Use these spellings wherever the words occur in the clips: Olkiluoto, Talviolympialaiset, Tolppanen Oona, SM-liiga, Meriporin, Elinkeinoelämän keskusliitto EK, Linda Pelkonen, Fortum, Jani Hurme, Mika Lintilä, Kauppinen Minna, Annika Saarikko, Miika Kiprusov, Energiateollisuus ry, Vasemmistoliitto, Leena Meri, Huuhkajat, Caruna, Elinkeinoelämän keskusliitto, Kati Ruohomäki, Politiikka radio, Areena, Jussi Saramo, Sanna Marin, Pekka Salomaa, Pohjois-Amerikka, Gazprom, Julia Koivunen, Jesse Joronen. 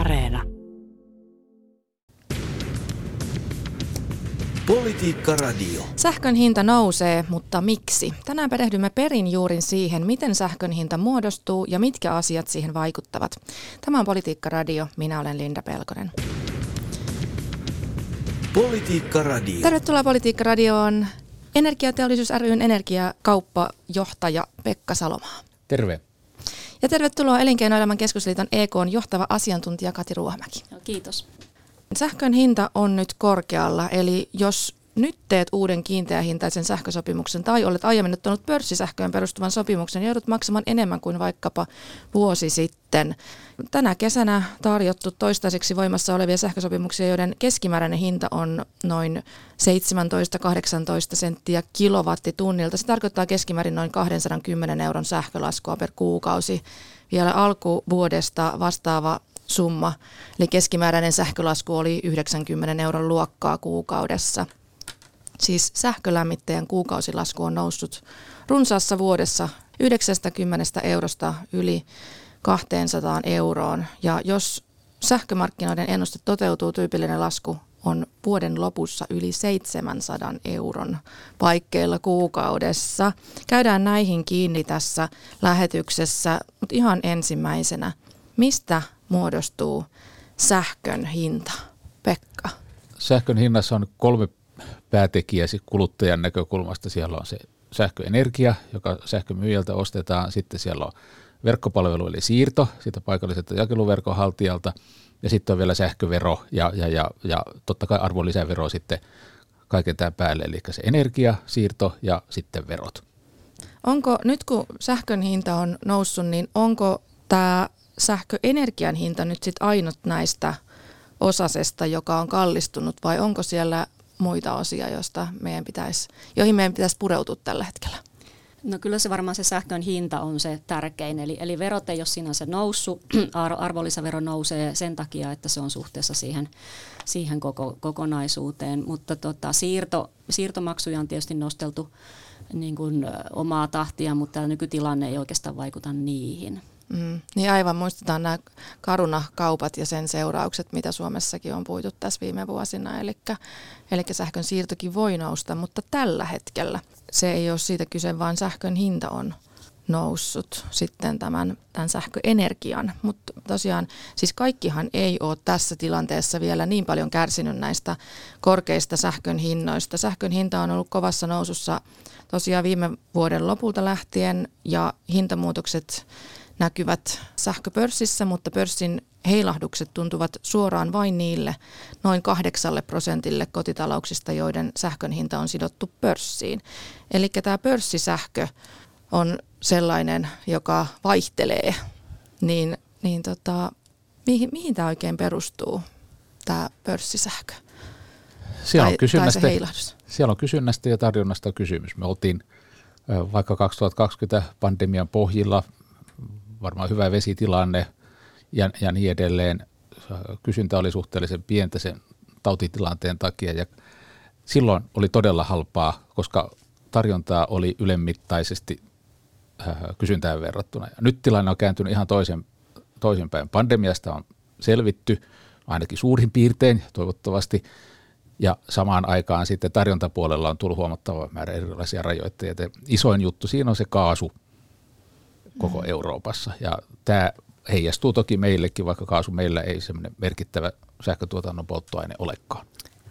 Areena. Politiikka radio. Sähkön hinta nousee, mutta miksi? Tänään perehdymme perinjuurin siihen, miten sähkön hinta muodostuu ja mitkä asiat siihen vaikuttavat. Tämä on Politiikka radio. Minä olen Linda Pelkonen. Politiikka radio. Tervetuloa Politiikka radioon. Energiateollisuus ry:n energiakauppajohtaja Pekka Salomaa. Terve. Ja tervetuloa Elinkeinoelämän keskusliiton EK:n johtava asiantuntija Kati Ruohomäki. No, kiitos. Sähkön hinta on nyt korkealla, eli jos nyt teet uuden kiinteähintaisen sähkösopimuksen tai olet aiemmin ottanut pörssisähköön perustuvan sopimuksen, joudut maksamaan enemmän kuin vaikkapa vuosi sitten. Tänä kesänä tarjottu toistaiseksi voimassa olevia sähkösopimuksia, joiden keskimääräinen hinta on noin 17-18 senttiä kilowattitunnilta. Se tarkoittaa keskimäärin noin 210 € sähkölaskua per kuukausi. Vielä alkuvuodesta vastaava summa, eli keskimääräinen sähkölasku oli 90 € luokkaa kuukaudessa. Siis sähkölämmittäjän kuukausilasku on noussut runsaassa vuodessa 90 € yli 200 €. Ja jos sähkömarkkinoiden ennuste toteutuu, tyypillinen lasku on vuoden lopussa yli 700 € paikkeilla kuukaudessa. Käydään näihin kiinni tässä lähetyksessä, mutta ihan ensimmäisenä, mistä muodostuu sähkön hinta? Pekka. Sähkön hinnassa on kolme päätekijä kuluttajan näkökulmasta. Siellä on se sähköenergia, joka sähkömyyjältä ostetaan. Sitten siellä on verkkopalvelu eli siirto, siitä paikalliselta jakeluverkon haltijalta. Ja sitten on vielä sähkövero ja totta kai arvonlisävero sitten kaiken tämän päälle. Eli se energia, siirto ja sitten verot. Onko nyt kun sähkön hinta on noussut, niin onko tämä sähköenergian hinta nyt sitten ainut näistä osasesta, joka on kallistunut, vai onko siellä muita osia, joihin meidän pitäisi pureutua tällä hetkellä? No kyllä se varmaan se sähkön hinta on se tärkein, eli verot ei ole sinänsä noussut, arvonlisävero nousee sen takia, että se on suhteessa siihen kokonaisuuteen, mutta siirtomaksuja on tietysti nosteltu niin kuin omaa tahtia, mutta tämä nykytilanne ei oikeastaan vaikuta niihin. Niin aivan, muistetaan nämä Caruna-kaupat ja sen seuraukset, mitä Suomessakin on puitu tässä viime vuosina, eli sähkön siirtokin voi nousta, mutta tällä hetkellä se ei ole siitä kyse, vaan sähkön hinta on noussut sitten tämän sähköenergian, mutta tosiaan siis kaikkihan ei ole tässä tilanteessa vielä niin paljon kärsinyt näistä korkeista sähkön hinnoista. Sähkön hinta on ollut kovassa nousussa tosiaan viime vuoden lopulta lähtien ja hintamuutokset näkyvät sähköpörssissä, mutta pörssin heilahdukset tuntuvat suoraan vain niille noin 8% kotitalouksista, joiden sähkön hinta on sidottu pörssiin. Eli tämä pörssisähkö on sellainen, joka vaihtelee. Mihin tämä oikein perustuu, tämä pörssisähkö? Siellä on kysynnästä ja tarjonnasta kysymys. Me oltiin vaikka 2020 pandemian pohjilla, varmaan hyvä vesitilanne ja niin edelleen. Kysyntä oli suhteellisen pientä sen tautitilanteen takia ja silloin oli todella halpaa, koska tarjontaa oli ylenmittaisesti kysyntään verrattuna. Ja nyt tilanne on kääntynyt ihan toisinpäin. Pandemiasta on selvitty ainakin suurin piirtein toivottavasti ja samaan aikaan sitten tarjontapuolella on tullut huomattava määrä erilaisia rajoitteita. Isoin juttu siinä on se kaasu koko Euroopassa. Ja tämä heijastuu toki meillekin, vaikka kaasu meillä ei semmoinen merkittävä sähkötuotannon polttoaine olekaan.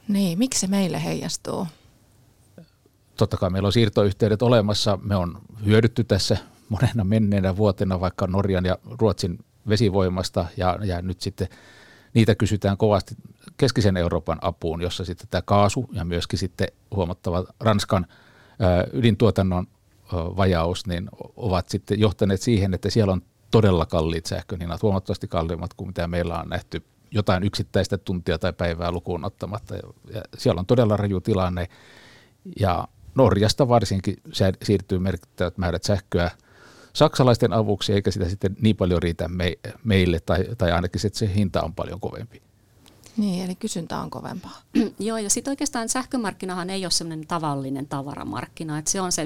Niin, miksi se meille heijastuu? Totta kai meillä on siirtoyhteydet olemassa. Me on hyödytty tässä monena menneenä vuotena vaikka Norjan ja Ruotsin vesivoimasta ja nyt sitten niitä kysytään kovasti keskisen Euroopan apuun, jossa sitten tämä kaasu ja myöskin sitten huomattava Ranskan ydintuotannon vajaus, niin ovat sitten johtaneet siihen, että siellä on todella kalliit sähkön hinnat, huomattavasti kalliimmat kuin mitä meillä on nähty jotain yksittäistä tuntia tai päivää lukuun ottamatta. Ja siellä on todella raju tilanne ja Norjasta varsinkin siirtyy merkittävät määrät sähköä saksalaisten avuksi, eikä sitä sitten niin paljon riitä meille tai ainakin se hinta on paljon kovempi. Niin, eli kysyntä on kovempaa. Joo, ja sitten oikeastaan sähkömarkkinahan ei ole semmoinen tavallinen tavaramarkkina, että se on se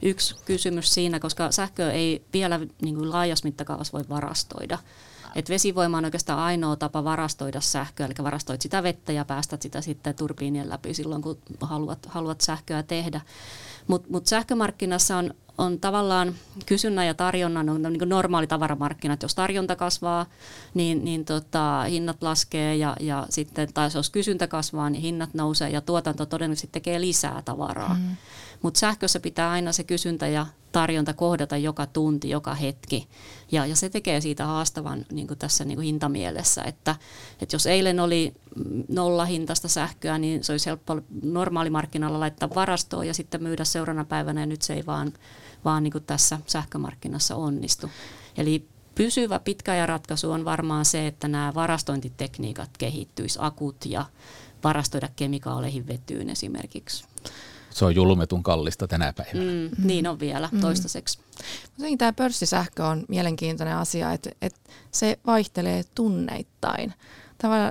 yksi kysymys siinä, koska sähköä ei vielä niin kuin laajassa mittakaavassa voi varastoida. Et vesivoima on oikeastaan ainoa tapa varastoida sähköä, eli varastoit sitä vettä ja päästät sitä sitten turbiinien läpi silloin, kun haluat sähköä tehdä. Mut sähkömarkkinassa on tavallaan kysynnän ja tarjonnan on niin kuin normaali tavaramarkkinat. Jos tarjonta kasvaa, niin hinnat laskee ja sitten taas jos kysyntä kasvaa, niin hinnat nousee ja tuotanto todennäköisesti tekee lisää tavaraa. Mm. Mutta sähkössä pitää aina se kysyntä ja tarjonta kohdata joka tunti, joka hetki. Ja se tekee siitä haastavan niin kuin tässä niin kuin hintamielessä, että jos eilen oli nollahintaista sähköä, niin se olisi helppo normaalimarkkinalla laittaa varastoon ja sitten myydä seuraavana päivänä, ja nyt se ei vaan niin kuin tässä sähkömarkkinassa onnistu. Eli pysyvä pitkäajan ratkaisu on varmaan se, että nämä varastointitekniikat kehittyisi, akut ja varastoida kemikaaleihin vetyyn esimerkiksi. Se on julmetun kallista tänä päivänä. Niin on vielä toistaiseksi. Jotenkin tämä pörssisähkö on mielenkiintoinen asia, että se vaihtelee tunneittain.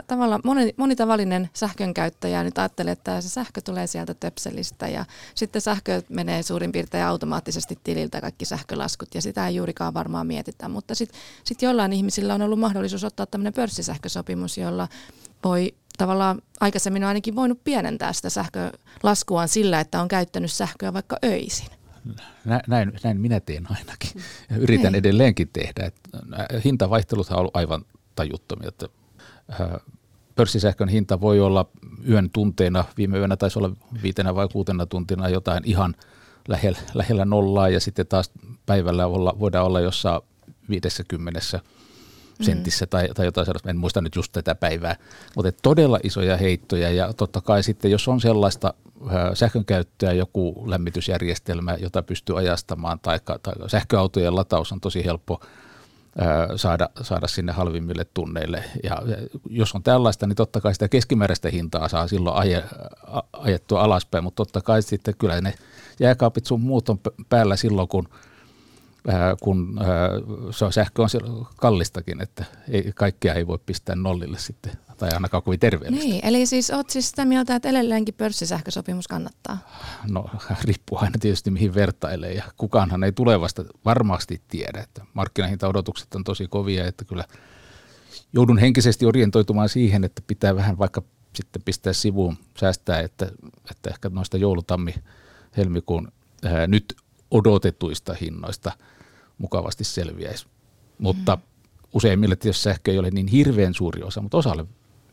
Tavallaan monitavallinen sähkönkäyttäjä nyt ajattelee, että se sähkö tulee sieltä töpselistä ja sitten sähkö menee suurin piirtein automaattisesti tililtä kaikki sähkölaskut ja sitä ei juurikaan varmaan mietitä. Mutta sitten jollain ihmisillä on ollut mahdollisuus ottaa tämmöinen pörssisähkösopimus, jolla voi tavallaan aikaisemmin on ainakin voinut pienentää sitä sähkölaskuaan sillä, että on käyttänyt sähköä vaikka öisin. Näin minä teen ainakin. Yritän edelleenkin tehdä. Hintavaihtelut on ollut aivan tajuttomia. Pörssisähkön hinta voi olla yön tunteina, viime yönä taisi olla 5 tai 6 tuntina jotain ihan lähellä nollaa ja sitten taas päivällä voidaan olla jossain 50 sentissä tai jotain sellaista, en muista nyt just tätä päivää, mutta todella isoja heittoja ja totta kai sitten, jos on sellaista sähkönkäyttöä, joku lämmitysjärjestelmä, jota pystyy ajastamaan tai sähköautojen lataus on tosi helppo saada sinne halvimmille tunneille ja jos on tällaista, niin totta kai sitä keskimääräistä hintaa saa silloin ajettua alaspäin, mutta totta kai sitten kyllä ne jääkaapit sun muut on päällä silloin, kun sähkö on kallistakin, että kaikkea ei voi pistää nollille sitten, tai ainakaan kovin terveellistä. Niin, eli siis olet siis sitä mieltä, että edelleenkin pörssisähkösopimus kannattaa? No riippuu aina tietysti mihin vertailee, ja kukaanhan ei tulevasta varmasti tiedä, että markkinahintaodotukset on tosi kovia, että kyllä joudun henkisesti orientoitumaan siihen, että pitää vähän vaikka sitten pistää sivuun säästää, että ehkä noista joulutammi-helmikuun nyt odotetuista hinnoista mukavasti selviäisi, mutta useimmille tietysti sähkö ei ole niin hirveän suuri osa, mutta osalle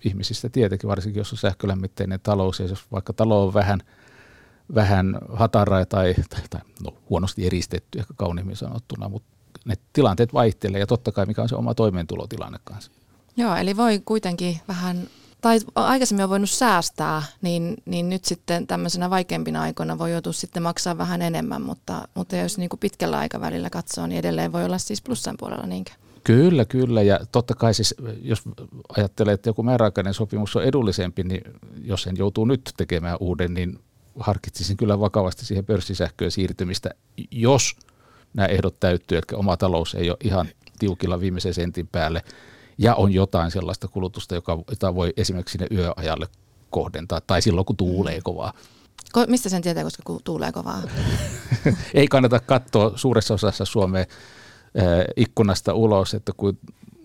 ihmisistä tietenkin, varsinkin jos on sähkölämmitteinen talous ja jos vaikka talo on vähän hataraa tai huonosti eristetty, ehkä kauniimmin sanottuna, mutta ne tilanteet vaihtelevat ja totta kai mikä on se oma toimeentulotilanne kanssa. Joo, eli voi kuitenkin vähän, tai aikaisemmin on voinut säästää, niin nyt sitten tämmöisenä vaikeampina aikoina voi joutua sitten maksaa vähän enemmän, mutta jos niin kuin pitkällä aikavälillä katsoo, niin edelleen voi olla siis plussan puolella niinkään. Kyllä. Ja totta kai siis, jos ajattelee, että joku määräaikainen sopimus on edullisempi, niin jos sen joutuu nyt tekemään uuden, niin harkitsisin kyllä vakavasti siihen pörssisähköön siirtymistä, jos nämä ehdot täyttyy, että oma talous ei ole ihan tiukilla viimeisen sentin päälle. Ja on jotain sellaista kulutusta, jota voi esimerkiksi sinne yöajalle kohdentaa, tai silloin kun tuulee kovaa. Mistä sen tietää, koska tuulee kovaa? Ei kannata katsoa suuressa osassa Suomea ikkunasta ulos, että kun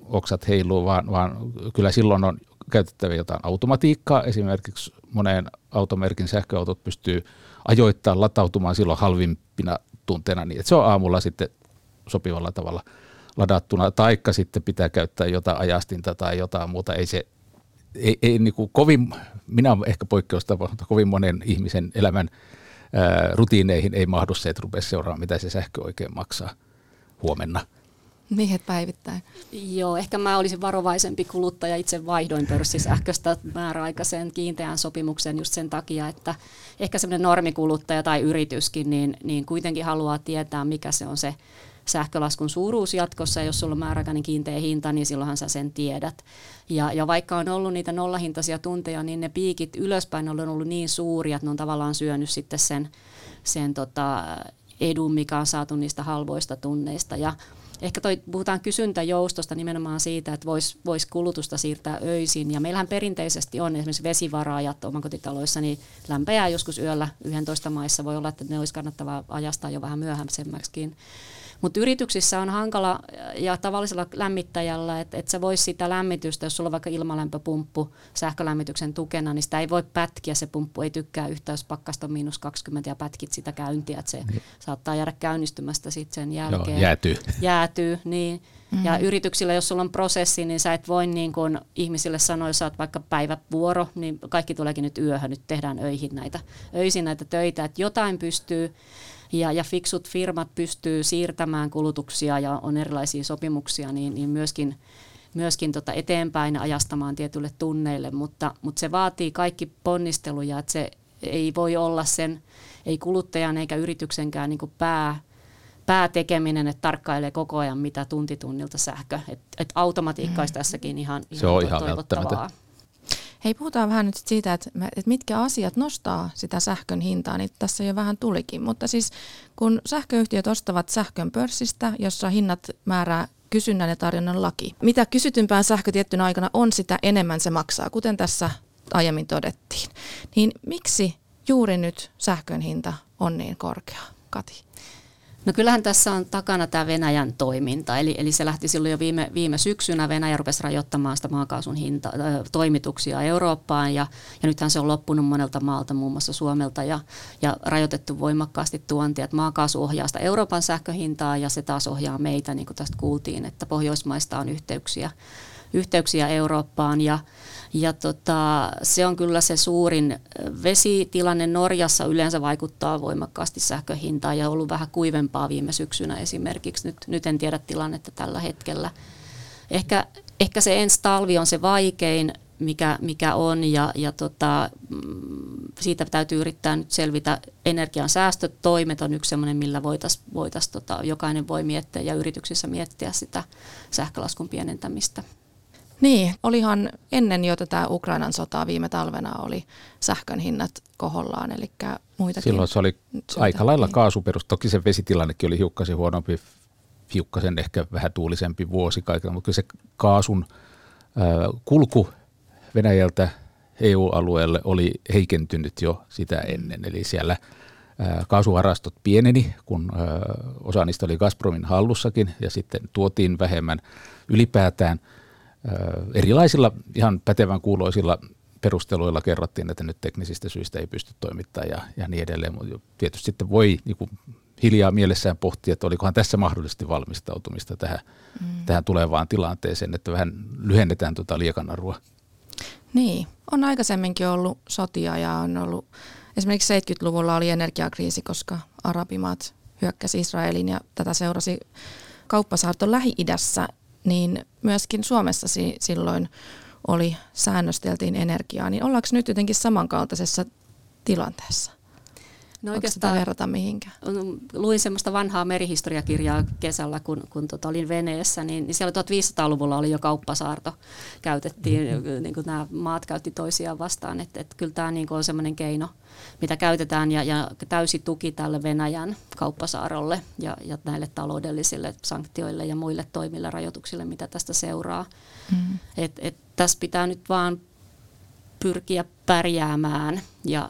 oksat heiluu, vaan kyllä silloin on käytettävä jotain automatiikkaa. Esimerkiksi moneen automerkin sähköautot pystyy ajoittain latautumaan silloin halvimpina tunteina, niin että se on aamulla sitten sopivalla tavalla ladattuna, taikka sitten pitää käyttää jotain ajastinta tai jotain muuta. Ei niin kuin kovin, minä olen ehkä poikkeustapaus, mutta kovin monen ihmisen elämän rutiineihin ei mahdu se, että rupeaa seuraamaan, mitä se sähkö oikein maksaa huomenna. Niin, että päivittäin. Joo, ehkä mä olisin varovaisempi kuluttaja. Itse vaihdoin pörssisähköstä määräaikaisen kiinteän sopimuksen just sen takia, että ehkä semmoinen normikuluttaja tai yrityskin, niin kuitenkin haluaa tietää, mikä se on se sähkölaskun suuruus jatkossa, ja jos sulla on määräaikainen kiinteä hinta, niin silloinhan sä sen tiedät. Ja vaikka on ollut niitä nollahintaisia tunteja, niin ne piikit ylöspäin on ollut niin suuria, että ne on tavallaan syönyt sitten sen edun, mikä on saatu niistä halvoista tunneista. Ja ehkä puhutaan kysyntäjoustosta nimenomaan siitä, että vois kulutusta siirtää öisin. Ja meillähän perinteisesti on esimerkiksi vesivaraajat omakotitaloissa, niin lämpeää joskus yöllä 11 maissa. Voi olla, että ne olisi kannattavaa ajastaa jo vähän myöhäisemmäksikin. Mutta yrityksissä on hankala ja tavallisella lämmittäjällä, että sä vois sitä lämmitystä, jos sulla on vaikka ilmalämpöpumppu sähkölämmityksen tukena, niin sitä ei voi pätkiä, se pumppu ei tykkää yhtään, jos pakkasta on -20 ja pätkit sitä käyntiä, että se saattaa jäädä käynnistymästä sitten sen jälkeen. Joo, jäätyy, niin. Mm-hmm. Ja yrityksillä, jos sulla on prosessi, niin sä et voi niin kuin ihmisille sanoa, jos sä oot vaikka päivävuoro, niin kaikki tuleekin nyt yöhön, nyt tehdään öisin näitä töitä, että jotain pystyy. Ja fiksut firmat pystyy siirtämään kulutuksia ja on erilaisia sopimuksia, niin myöskin eteenpäin ajastamaan tietyille tunneille, mutta se vaatii kaikki ponnisteluja, että se ei voi olla sen, ei kuluttajan eikä yrityksenkään niin kuin päätekeminen, että tarkkailee koko ajan mitä tunti tunnilta sähkö, että automatiikka olisi tässäkin ihan toivottavaa. Hei, puhutaan vähän nyt siitä, että mitkä asiat nostaa sitä sähkön hintaa, niin tässä jo vähän tulikin, mutta siis kun sähköyhtiöt ostavat sähkön pörssistä, jossa hinnat määrää kysynnän ja tarjonnan laki. Mitä kysytympään sähkö tiettynä aikana on, sitä enemmän se maksaa, kuten tässä aiemmin todettiin. Niin miksi juuri nyt sähkön hinta on niin korkea, Kati? No kyllähän tässä on takana tämä Venäjän toiminta, eli se lähti silloin jo viime syksynä, Venäjä rupesi rajoittamaan sitä maakaasun toimituksia Eurooppaan, ja nythän se on loppunut monelta maalta, muun muassa Suomelta, ja rajoitettu voimakkaasti tuontia, että maakaasu ohjaa sitä Euroopan sähköhintaa, ja se taas ohjaa meitä, niin kuin tästä kuultiin, että Pohjoismaista on yhteyksiä Eurooppaan, ja se on kyllä se suurin vesitilanne. Norjassa yleensä vaikuttaa voimakkaasti sähköhintaan ja on ollut vähän kuivempaa viime syksynä esimerkiksi. Nyt en tiedä tilannetta tällä hetkellä. Ehkä se ensi talvi on se vaikein, mikä on, ja siitä täytyy yrittää nyt selvitä. Energiansäästötoimet on yksi sellainen, millä voitaisiin jokainen voi miettiä ja yrityksissä miettiä sitä sähkölaskun pienentämistä. Niin, olihan ennen jo tätä Ukrainan sotaa viime talvena oli sähkön hinnat kohollaan, eli muitakin. Silloin se oli aika lailla kaasuperusta. Toki se vesitilannekin oli hiukkasen huonompi, hiukkasen ehkä vähän tuulisempi vuosi kaikilla, mutta kyllä se kaasun kulku Venäjältä EU-alueelle oli heikentynyt jo sitä ennen. Eli siellä kaasuvarastot pieneni, kun osa niistä oli Gazpromin hallussakin ja sitten tuotiin vähemmän ylipäätään. Erilaisilla ihan pätevän kuuloisilla perusteluilla kerrottiin, että nyt teknisistä syistä ei pysty toimittamaan ja niin edelleen. Tietysti sitten voi niin kuin hiljaa mielessään pohtia, että olikohan tässä mahdollisesti valmistautumista tähän tulevaan tilanteeseen, että vähän lyhennetään liekanarua. Niin, on aikaisemminkin ollut sotia ja on ollut, esimerkiksi 70-luvulla oli energiakriisi, koska arabimaat hyökkäsi Israeliin ja tätä seurasi kauppasaarto Lähi-idässä. Niin myöskin Suomessa silloin säännösteltiin energiaa, niin ollaanko nyt jotenkin samankaltaisessa tilanteessa? No oikeastaan verrata mihinkään? Luin semmoista vanhaa merihistoriakirjaa kesällä, kun olin veneessä, niin siellä 1500-luvulla oli jo kauppasaarto. Käytettiin, niin kuin nämä maat käytti toisiaan vastaan, että kyllä tämä niin kuin on semmoinen keino, mitä käytetään, ja täysi tuki tälle Venäjän kauppasaarolle ja näille taloudellisille sanktioille ja muille toimille, rajoituksille, mitä tästä seuraa. Mm-hmm. Et tässä pitää nyt vaan pyrkiä pärjäämään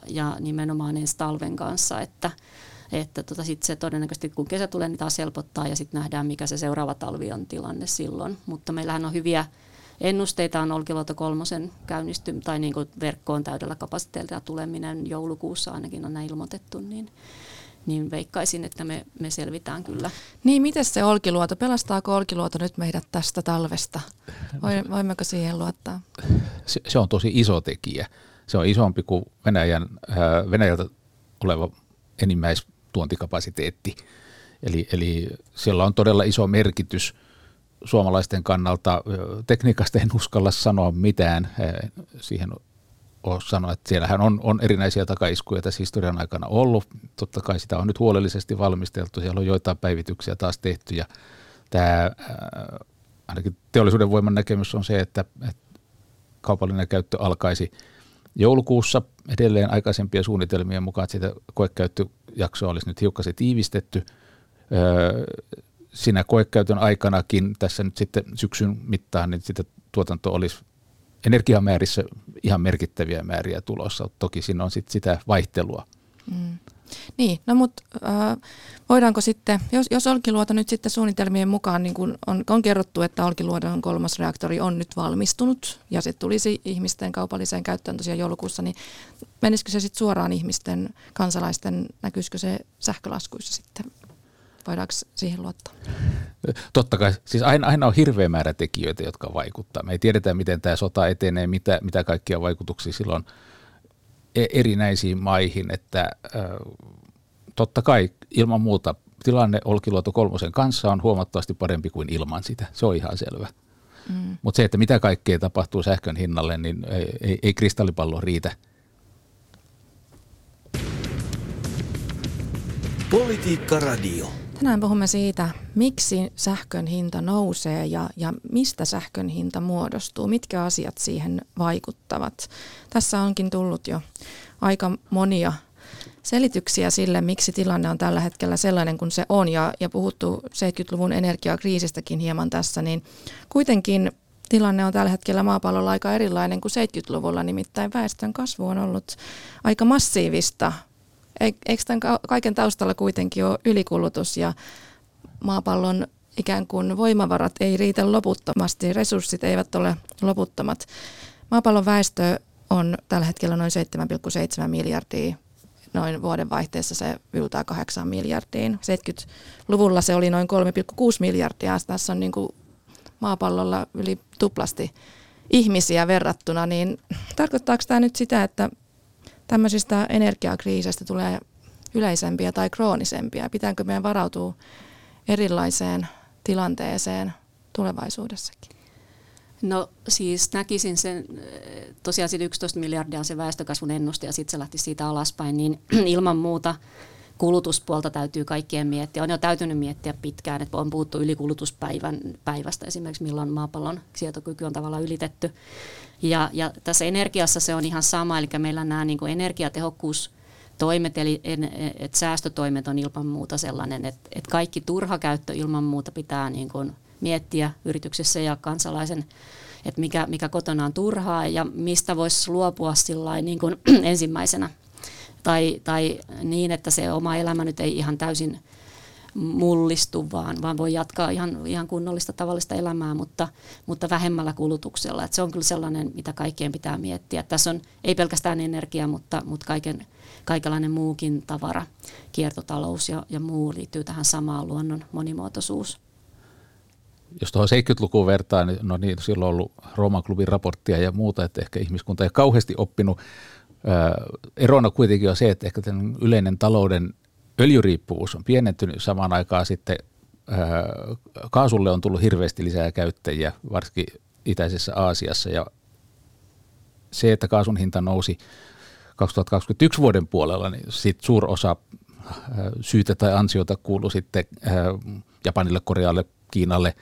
ja nimenomaan ensi talven kanssa, että sitten se todennäköisesti kun kesä tulee, niin taas helpottaa ja sitten nähdään mikä se seuraava talvi on tilanne silloin, mutta meillähän on hyviä ennusteita, on Olkiluoto 3 käynnistyminen tai niin kuin verkkoon täydellä kapasiteetilla tuleminen joulukuussa ainakin on näin ilmoitettu, niin veikkaisin, että me selvitään kyllä. Niin, miten se Olkiluoto? Pelastaako Olkiluoto nyt meidät tästä talvesta? Voimmeko siihen luottaa? Se on tosi iso tekijä. Se on isompi kuin Venäjältä oleva enimmäistuontikapasiteetti. Eli siellä on todella iso merkitys suomalaisten kannalta. Tekniikasta en uskalla sanoa mitään siihen sanoa, että siellähän on erinäisiä takaiskuja tässä historian aikana ollut. Totta kai sitä on nyt huolellisesti valmisteltu. Siellä on joitain päivityksiä taas tehty. Ja tämä ainakin teollisuuden voiman näkemys on se, että kaupallinen käyttö alkaisi joulukuussa. Edelleen aikaisempien suunnitelmien mukaan, että sitä koekäyttöjaksoa olisi nyt hiukkasen tiivistetty. Siinä koekäytön aikanakin tässä nyt sitten syksyn mittaan, niin sitä tuotanto olisi energiamäärissä ihan merkittäviä määriä tulossa. Toki siinä on sitten sitä vaihtelua. Mm. Niin, no mutta voidaanko sitten, jos Olkiluoto nyt sitten suunnitelmien mukaan niin kun on kerrottu, että Olkiluodon 3. reaktori on nyt valmistunut ja se tulisi ihmisten kaupalliseen käyttöön tosiaan joulukuussa, niin menisikö se sitten suoraan ihmisten, kansalaisten, näkyisikö se sähkölaskuissa sitten? Voidaanko siihen luottaa? Totta kai. Siis aina on hirveä määrä tekijöitä, jotka vaikuttavat. Me ei tiedetä, miten tämä sota etenee, mitä kaikkia vaikutuksia sillä on erinäisiin maihin. Että, totta kai ilman muuta tilanne Olkiluoto 3 kanssa on huomattavasti parempi kuin ilman sitä. Se on ihan selvä. Mm. Mutta se, että mitä kaikkea tapahtuu sähkön hinnalle, niin ei kristallipallo riitä. Politiikka radio. Tänään puhumme siitä, miksi sähkön hinta nousee ja mistä sähkön hinta muodostuu, mitkä asiat siihen vaikuttavat. Tässä onkin tullut jo aika monia selityksiä sille, miksi tilanne on tällä hetkellä sellainen kuin se on ja puhuttu 70-luvun energiakriisistäkin hieman tässä, niin kuitenkin tilanne on tällä hetkellä maapallolla aika erilainen kuin 70-luvulla, nimittäin väestön kasvu on ollut aika massiivista. Eikö tämän kaiken taustalla kuitenkin ole ylikulutus ja maapallon ikään kuin voimavarat ei riitä loputtomasti, resurssit eivät ole loputtomat. Maapallon väestö on tällä hetkellä noin 7,7 miljardia, noin vuodenvaihteessa se yltää 8 miljardiin. 70-luvulla se oli noin 3,6 miljardia, tässä on niin kuin maapallolla yli tuplasti ihmisiä verrattuna, niin tarkoittaako tämä nyt sitä, että tämmöisistä energiakriisistä tulee yleisempiä tai kroonisempia. Pitääkö meidän varautua erilaiseen tilanteeseen tulevaisuudessakin? No siis näkisin sen, tosiaan 11 miljardia se väestökasvun ennuste ja sitten se lähti siitä alaspäin, niin ilman muuta kulutuspuolta täytyy kaikkien miettiä. On jo täytynyt miettiä pitkään, että on puhuttu ylikulutuspäivästä esimerkiksi, milloin maapallon sietokyky on tavallaan ylitetty. Ja tässä energiassa se on ihan sama, eli meillä nämä niin kuin energiatehokkuustoimet, eli et säästötoimet on ilman muuta sellainen, että kaikki turha käyttö ilman muuta pitää niin kuin miettiä yrityksessä ja kansalaisen, että mikä kotona on turhaa ja mistä voisi luopua sillain niin kuin ensimmäisenä. Tai niin, että se oma elämä nyt ei ihan täysin mullistu, vaan voi jatkaa ihan kunnollista tavallista elämää, mutta vähemmällä kulutuksella. Et se on kyllä sellainen, mitä kaikkien pitää miettiä. Tässä on ei pelkästään energia, mutta kaikenlainen muukin tavara, kiertotalous ja muu liittyy tähän samaan luonnon monimuotoisuus. Jos tuohon 70-lukuun vertaan, no niin, silloin on ollut Rooman klubin raporttia ja muuta, että ehkä ihmiskunta ei kauheasti oppinut. Erona kuitenkin on se, että ehkä yleinen talouden öljyriippuvuus on pienentynyt samaan aikaan sitten. Kaasulle on tullut hirveästi lisää käyttäjiä, varsinkin itäisessä Aasiassa. Ja se, että kaasun hinta nousi 2021 vuoden puolella, niin sitten suur osa syytä tai ansiota kuului sitten Japanille, Korealle, Kiinalle,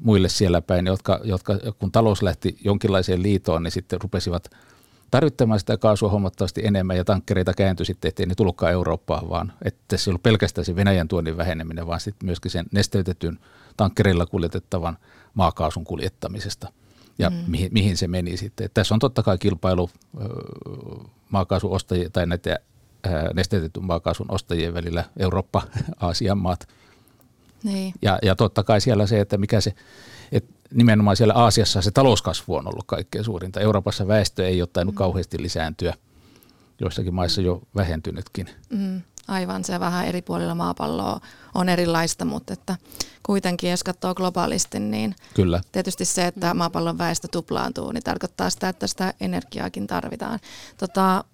muille siellä päin, jotka kun talous lähti jonkinlaiseen liitoon, niin sitten rupesivat tarvittamaan sitä kaasua huomattavasti enemmän ja tankkereita kääntyi sitten, ettei ne tullutkaan Eurooppaan, vaan että se ei ollut pelkästään se Venäjän tuonnin väheneminen, vaan sitten myöskin sen nesteytetyn tankkereilla kuljetettavan maakaasun kuljettamisesta ja mihin se meni sitten. Että tässä on totta kai kilpailu maakaasun ostajien tai näitä nesteytetyn maakaasun ostajien välillä Eurooppa, Aasian maat. Niin. Ja totta kai siellä se, että mikä se, että nimenomaan siellä Aasiassa se talouskasvu on ollut kaikkein suurinta. Euroopassa väestö ei ole tainnut kauheasti lisääntyä, joissakin maissa jo vähentynytkin. Aivan, se vähän eri puolilla maapalloa on erilaista, mutta että kuitenkin jos katsoo globaalisti, niin kyllä. Tietysti se, että maapallon väestö tuplaantuu, niin tarkoittaa sitä, että sitä energiaakin tarvitaan.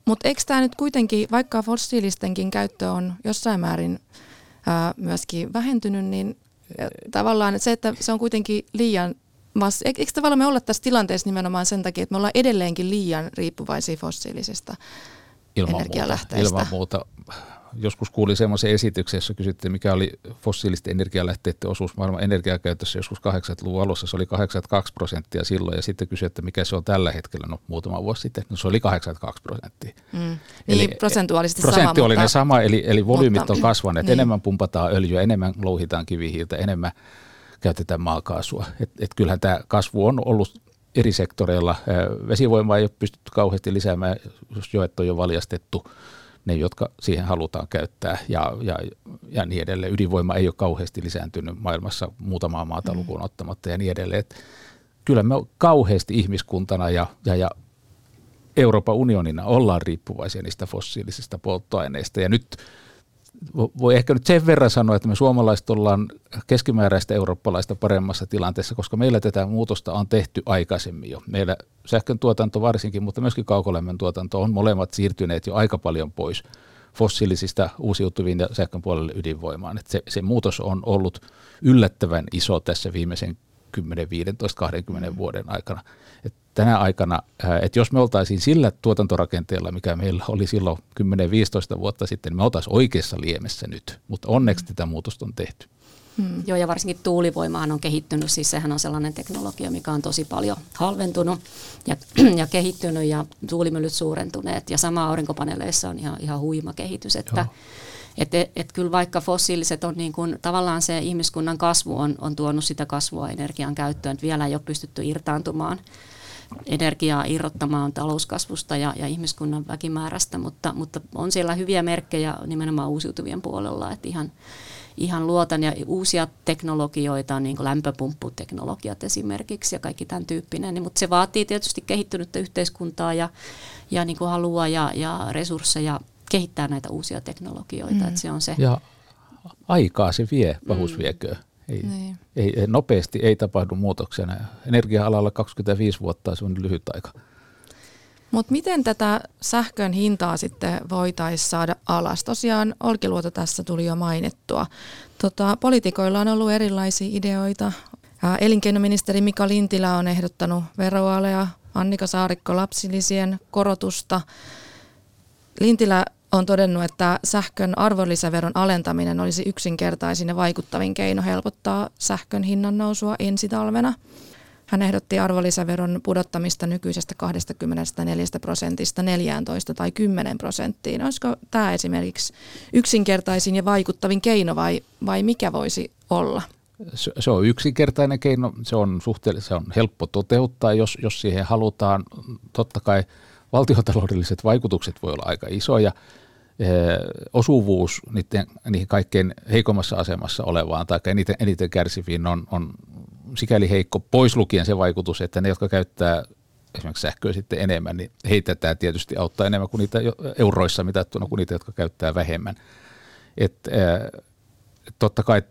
Mutta eikö tämä nyt kuitenkin, vaikka fossiilistenkin käyttö on jossain määrin myöskin vähentynyt, niin tavallaan se, että se on kuitenkin liian eikö tavallaan me olla tässä tilanteessa nimenomaan sen takia, että me ollaan edelleenkin liian riippuvaisia fossiilisista energialähteistä? Ilman muuta. Joskus kuulin semmoisen esityksen, jossa kysyttiin, mikä oli fossiilisten energialähteiden osuus maailman energiakäytössä joskus 80-luvun alussa. Se oli 82% silloin ja sitten kysyi, että mikä se on tällä hetkellä, no muutama vuosi sitten. No se oli 82%. Eli prosentuaalisesti sama. Prosentuaalinen sama, eli volyymit on kasvaneet. Niin. Enemmän pumpataan öljyä, enemmän louhitaan kivihiiltä, enemmän käytetään maakaasua. Et kyllähän tämä kasvu on ollut eri sektoreilla. Vesivoimaa ei ole pystytty kauheasti lisäämään, jos joet on jo valjastettu. ne, jotka siihen halutaan käyttää ja niin edelleen. Ydinvoima ei ole kauheasti lisääntynyt maailmassa muutamaa maata lukuun ottamatta ja niin edelleen. Et kyllä me kauheasti ihmiskuntana ja Euroopan unionina ollaan riippuvaisia niistä fossiilisista polttoaineista ja nyt voi ehkä nyt sen verran sanoa, että me suomalaiset ollaan keskimääräistä eurooppalaista paremmassa tilanteessa, koska meillä tätä muutosta on tehty aikaisemmin jo. Meillä sähkön tuotanto varsinkin, mutta myöskin kaukolämmön tuotanto on molemmat siirtyneet jo aika paljon pois fossiilisista uusiutuviin ja sähkön puolelle ydinvoimaan. Että se muutos on ollut yllättävän iso tässä viimeisen 10, 15, 20 vuoden aikana. Että tänä aikana, että jos me oltaisiin sillä tuotantorakenteella, mikä meillä oli silloin 10-15 vuotta sitten, niin me oltaisiin oikeassa liemessä nyt, mutta onneksi tätä muutosta on tehty. Joo, ja varsinkin tuulivoimaan on kehittynyt, siis sehän on sellainen teknologia, mikä on tosi paljon halventunut ja kehittynyt ja tuulimyllyt suurentuneet ja sama aurinkopaneeleissa on ihan huima kehitys, että Et kyllä vaikka fossiiliset on niin kuin, tavallaan se ihmiskunnan kasvu on tuonut sitä kasvua energian käyttöön, että vielä ei ole pystytty irtaantumaan energiaa irrottamaan talouskasvusta ja ihmiskunnan väkimäärästä, mutta on siellä hyviä merkkejä nimenomaan uusiutuvien puolella, että ihan luotan ja uusia teknologioita, niin kuin lämpöpumpputeknologiat esimerkiksi ja kaikki tämän tyyppinen, mutta se vaatii tietysti kehittynyttä yhteiskuntaa ja niin kuin halua ja resursseja kehittää näitä uusia teknologioita, että se on se. Ja aikaa se vie, pahuus vieköön. Ei, nopeasti ei tapahdu muutoksia. Energia-alalla 25 vuotta on lyhyt aika. Mutta miten tätä sähkön hintaa sitten voitaisiin saada alas? Tosiaan Olkiluoto tässä tuli jo mainittua. Poliitikoilla on ollut erilaisia ideoita. Elinkeinoministeri Mika Lintilä on ehdottanut veroalea, Annika Saarikko lapsilisien korotusta. Lintilä on todennut, että sähkön arvonlisäveron alentaminen olisi yksinkertaisin ja vaikuttavin keino helpottaa sähkön hinnan nousua ensi talvena. Hän ehdotti arvonlisäveron pudottamista nykyisestä 24% 14 tai 10%. Olisiko tämä esimerkiksi yksinkertaisin ja vaikuttavin keino vai mikä voisi olla? Se on yksinkertainen keino. Se on helppo toteuttaa, jos siihen halutaan. Totta kai valtiontaloudelliset vaikutukset voi olla aika isoja. Osuvuus niihin kaikkein heikommassa asemassa olevaan tai eniten kärsiviin on sikäli heikko, pois lukien se vaikutus, että ne, jotka käyttää esimerkiksi sähköä sitten enemmän, niin heitä tämä tietysti auttaa enemmän kuin niitä euroissa mitattuna kuin niitä, jotka käyttää vähemmän. Totta kai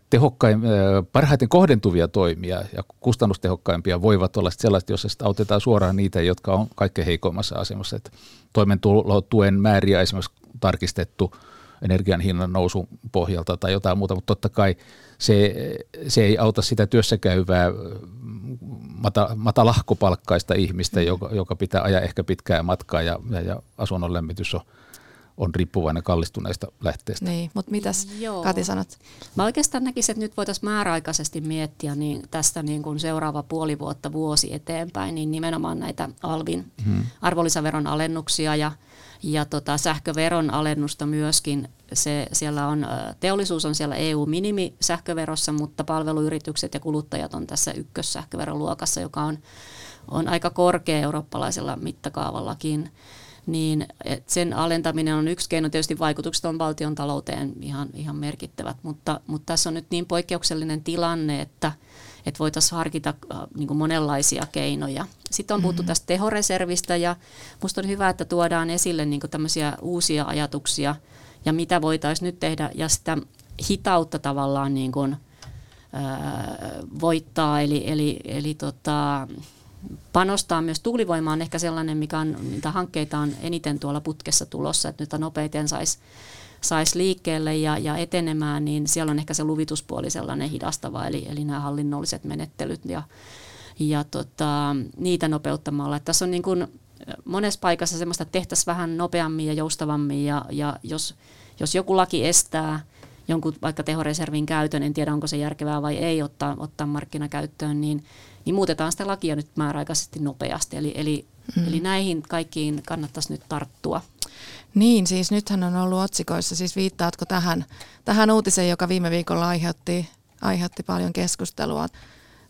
parhaiten kohdentuvia toimia ja kustannustehokkaimpia voivat olla sellaiset, joissa autetaan suoraan niitä, jotka on kaikkein heikoimmassa asemassa. Että toimeentulotuen määriä esimerkiksi tarkistettu energian hinnan nousun pohjalta tai jotain muuta, mutta totta kai se ei auta sitä työssäkäyvää matalahkopalkkaista ihmistä, joka pitää ajaa ehkä pitkää matkaa ja asunnon lämmitys on riippuvainen kallistuneista lähteistä. Niin, mutta mitäs Kati sanot? Mä oikeastaan näkisin, että nyt voitaisiin määräaikaisesti miettiä niin tästä niin kuin seuraava puoli vuotta, vuosi eteenpäin, niin nimenomaan näitä alvin arvonlisäveron alennuksia ja sähköveron alennusta myöskin. Siellä on, teollisuus on siellä EU-minimi sähköverossa, mutta palveluyritykset ja kuluttajat on tässä ykkössähköveroluokassa, joka on aika korkea eurooppalaisella mittakaavallakin. Niin sen alentaminen on yksi keino, tietysti vaikutukset on valtion talouteen ihan merkittävät, mutta tässä on nyt niin poikkeuksellinen tilanne, että voitaisiin harkita niin kuin monenlaisia keinoja. Sitten on puhuttu tästä tehoreservistä ja minusta on hyvä, että tuodaan esille niin kuin tämmöisiä uusia ajatuksia ja mitä voitaisiin nyt tehdä ja sitä hitautta tavallaan niin kuin, voittaa, eli panostaa myös tuulivoimaan ehkä sellainen, mikä on, mitä hankkeita on eniten tuolla putkessa tulossa, että nyt nopeiten sais liikkeelle ja etenemään, niin siellä on ehkä se luvituspuoli sellainen hidastava, eli nämä hallinnolliset menettelyt ja niitä nopeuttamalla. Että tässä on niin kuin monessa paikassa semmoista, että tehtäisiin vähän nopeammin ja joustavammin ja jos joku laki estää jonkun vaikka tehoreservin käytön, en tiedä onko se järkevää vai ei ottaa markkinakäyttöön, niin muutetaan sitä lakia nyt määräaikaisesti nopeasti. Eli näihin kaikkiin kannattaisi nyt tarttua. Niin, siis nythän on ollut otsikoissa, siis viittaatko tähän uutiseen, joka viime viikolla aiheutti paljon keskustelua.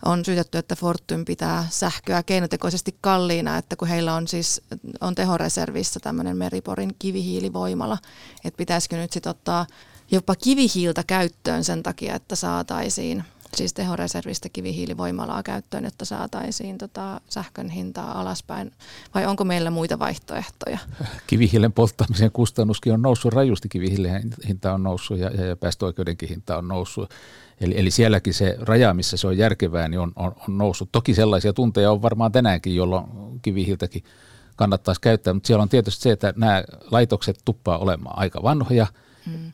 on syytetty, että Fortum pitää sähköä keinotekoisesti kalliina, että kun heillä on siis on tehoreservissä tämmöinen Meriporin kivihiilivoimala, että pitäisikö nyt sitten ottaa jopa kivihiiltä käyttöön sen takia, että saataisiin siis tehoreservistä kivihiilivoimalaa käyttöön, että saataisiin sähkön hintaa alaspäin, vai onko meillä muita vaihtoehtoja? Kivihiilen polttamisen kustannuskin on noussut rajusti, kivihiilen hinta on noussut ja päästöoikeudenkin hinta on noussut. Eli sielläkin se raja, missä se on järkevää, niin on noussut. Toki sellaisia tunteja on varmaan tänäänkin, jolloin kivihiiltäkin kannattaisi käyttää, mutta siellä on tietysti se, että nämä laitokset tuppaa olemaan aika vanhoja.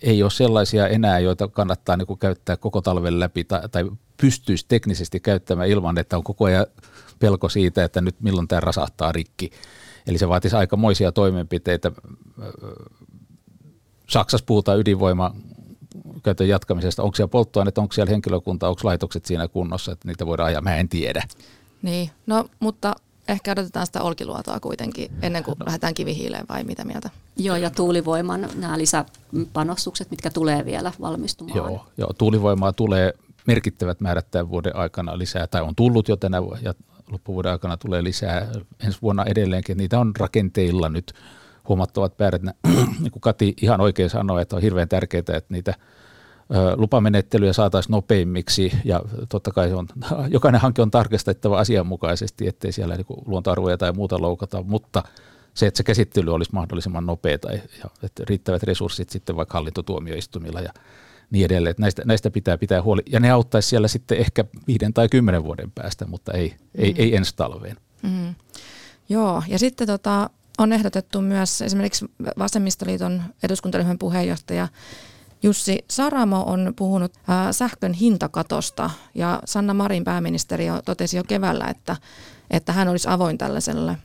Ei ole sellaisia enää, joita kannattaa niin kuin käyttää koko talven läpi tai pystyisi teknisesti käyttämään ilman, että on koko ajan pelko siitä, että nyt milloin tämä rasahtaa rikki. Eli se vaatisi aikamoisia toimenpiteitä. Saksassa puhutaan ydinvoiman käytön jatkamisesta. Onko siellä polttoainetta, onko siellä henkilökunta, onko laitokset siinä kunnossa, että niitä voidaan ajaa? Mä en tiedä. Niin, no mutta... Ehkä odotetaan sitä Olkiluotoa kuitenkin ennen kuin lähdetään kivihiileen, vai mitä mieltä? Joo, ja tuulivoiman nämä lisäpanostukset, mitkä tulee vielä valmistumaan. Joo, tuulivoimaa tulee merkittävät määrät tämän vuoden aikana lisää, tai on tullut jo tänä vuonna, ja loppuvuoden aikana tulee lisää. Ensi vuonna edelleenkin, niitä on rakenteilla nyt huomattavat määrät. Niin kuin Kati ihan oikein sanoi, että on hirveän tärkeää, että niitä lupamenettelyjä saataisiin nopeimmiksi, ja totta kai jokainen hanke on tarkistettava asianmukaisesti, ettei siellä niin luontoarvoja tai muuta loukata, mutta se, että se käsittely olisi mahdollisimman nopea ja että riittävät resurssit sitten vaikka hallintotuomioistumilla ja niin edelleen. Näistä pitää huoli, ja ne auttaisi siellä sitten ehkä 5 tai 10 vuoden päästä, mutta ei ensi talveen. Mm. Joo, ja sitten on ehdotettu myös esimerkiksi Vasemmistoliiton eduskuntaryhmän puheenjohtaja Jussi Saramo on puhunut sähkön hintakatosta, ja Sanna Marin pääministeri totesi jo keväällä, että hän olisi avoin tällaiselle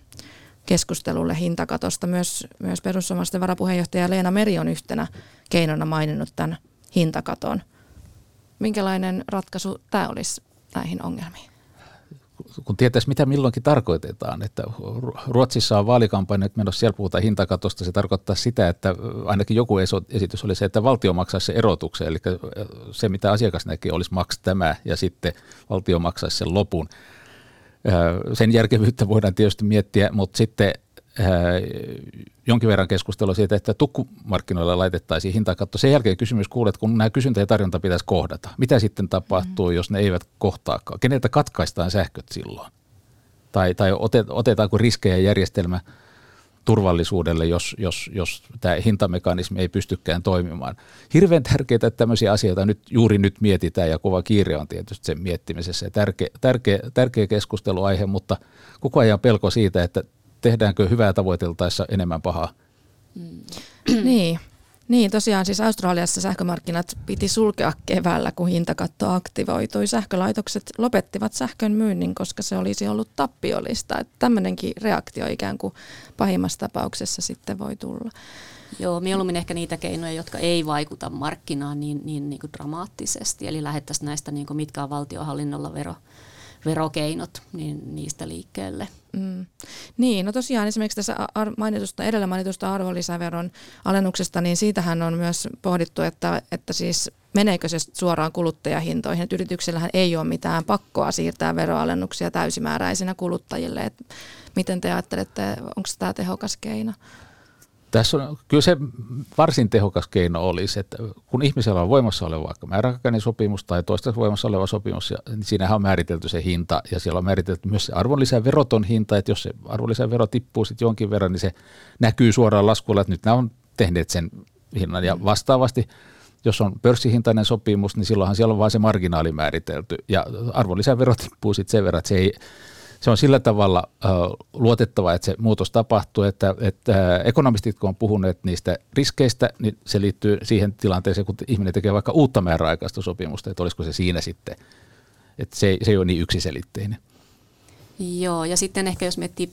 keskustelulle hintakatosta. Myös perussuomalaisten varapuheenjohtaja Leena Meri on yhtenä keinona maininnut tämän hintakaton. Minkälainen ratkaisu tämä olisi näihin ongelmiin? Kun tietäisi, mitä milloinkin tarkoitetaan, että Ruotsissa on vaalikampanjat, että menossa siellä puhutaan hintakatosta, se tarkoittaa sitä, että ainakin joku esitys oli se, että valtio maksaisi sen erotuksen, eli se mitä asiakas näkee olisi maks tämä ja sitten valtio maksaisi sen lopun. Sen järkevyyttä voidaan tietysti miettiä, mutta sitten jonkin verran keskustelua siitä, että tukkumarkkinoilla laitettaisiin hintakatto. Sen jälkeen kysymys kuulee, että kun nämä kysyntä ja tarjonta pitäisi kohdata, mitä sitten tapahtuu, jos ne eivät kohtaakaan? Keneltä katkaistaan sähköt silloin? Tai otetaanko riskejä järjestelmä turvallisuudelle, jos tämä hintamekanismi ei pystykään toimimaan? Hirveän tärkeää, että tämmöisiä asioita juuri nyt mietitään, ja kova kiire on tietysti sen miettimisessä. Tärkeä keskusteluaihe, mutta koko ajan pelko siitä, että tehdäänkö hyvää tavoiteltaessa enemmän pahaa? Niin, tosiaan siis Australiassa sähkömarkkinat piti sulkea keväällä, kun hintakatto aktivoitui. Sähkölaitokset lopettivat sähkön myynnin, koska se olisi ollut tappiollista. Tämmöinenkin reaktio ikään kuin pahimmassa tapauksessa sitten voi tulla. Joo, mieluummin ehkä niitä keinoja, jotka ei vaikuta markkinaan niin kuin dramaattisesti. Eli lähettäisiin näistä, niin kuin mitkä on valtionhallinnolla verokeinot, niin niistä liikkeelle. Mm. Niin, no tosiaan esimerkiksi tässä edellä mainitusta arvonlisäveron alennuksesta, niin siitähän on myös pohdittu, että siis meneekö se suoraan kuluttajahintoihin. Et yrityksillähän ei ole mitään pakkoa siirtää veroalennuksia täysimääräisinä kuluttajille. Et miten te ajattelette, onko tämä tehokas keino? Tässä on, kyllä se varsin tehokas keino olisi, että kun ihmisellä on voimassa oleva vaikka määräaikainen sopimus tai toistaiseksi voimassa oleva sopimus, niin siinähän on määritelty se hinta, ja siellä on määritelty myös se arvonlisäveroton hinta, että jos se arvonlisävero tippuu sitten jonkin verran, niin se näkyy suoraan laskulla, että nyt nämä on tehneet sen hinnan, ja vastaavasti jos on pörssihintainen sopimus, niin silloinhan siellä on vain se marginaali määritelty, ja arvonlisävero tippuu sitten sen verran, että se on sillä tavalla luotettava, että se muutos tapahtuu, että ekonomistit, kun on puhuneet niistä riskeistä, niin se liittyy siihen tilanteeseen, kun ihminen tekee vaikka uutta määräaikaista sopimusta, että olisiko se siinä sitten, että se ei ole niin yksiselitteinen. Joo, ja sitten ehkä jos miettii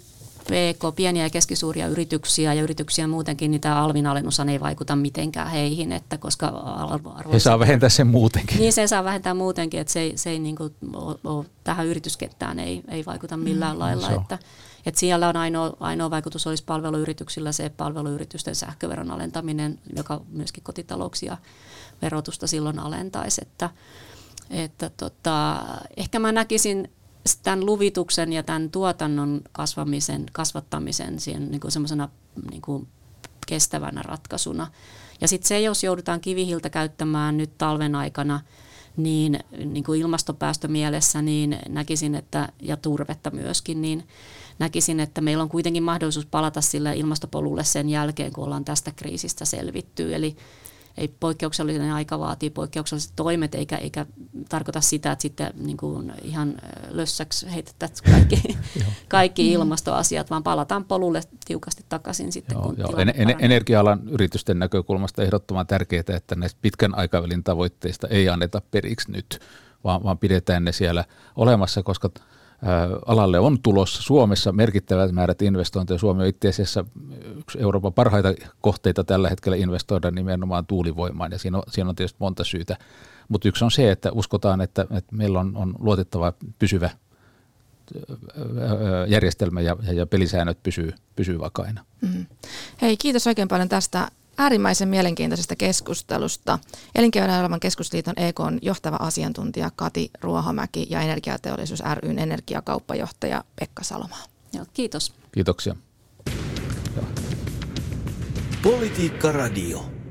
pieniä ja keskisuuria yrityksiä ja yrityksiä muutenkin, niin tämä alvin alennushan ei vaikuta mitenkään heihin, että koska he saa vähentää sen muutenkin. Niin, se saa vähentää muutenkin, että se ei niin kuin ole, tähän yrityskettään ei vaikuta millään lailla. Että siellä on ainoa vaikutus olisi palveluyrityksillä se palveluyritysten sähköveron alentaminen, joka myöskin kotitalouksia verotusta silloin alentaisi, että Että ehkä mä näkisin tämän luvituksen ja tämän tuotannon kasvattamisen siihen niin kuin semmoisena niin kuin kestävänä ratkaisuna. Ja sitten se, jos joudutaan kivihiiltä käyttämään nyt talven aikana, niin kuin ilmastopäästömielessä, niin näkisin, että, ja turvetta myöskin, niin näkisin, että meillä on kuitenkin mahdollisuus palata sille ilmastopolulle sen jälkeen, kun ollaan tästä kriisistä selvitty. Eli ei poikkeuksellinen aika vaatii poikkeukselliset toimet, eikä tarkoita sitä, että sitten niin kuin ihan lössäksi heitettäisiin kaikki ilmastoasiat, vaan palataan polulle tiukasti takaisin sitten. Energia-alan yritysten näkökulmasta ehdottoman tärkeää, että näistä pitkän aikavälin tavoitteista ei anneta periksi nyt, vaan pidetään ne siellä olemassa, koska alalle on tulossa Suomessa merkittävät määrät investointeja. Suomi on itse asiassa yksi Euroopan parhaita kohteita tällä hetkellä investoida nimenomaan tuulivoimaan, ja siinä on tietysti monta syytä. Mutta yksi on se, että uskotaan, että meillä on luotettava pysyvä järjestelmä ja pelisäännöt pysyy vakaina. Mm-hmm. Hei, kiitos oikein paljon tästä äärimmäisen mielenkiintoisesta keskustelusta. Elinkeinoelämän keskusliiton EK:n johtava asiantuntija Kati Ruohomäki ja Energiateollisuus ry:n energiakauppajohtaja Pekka Salomaa. Joo, kiitos. Kiitoksia. Politiikka radio.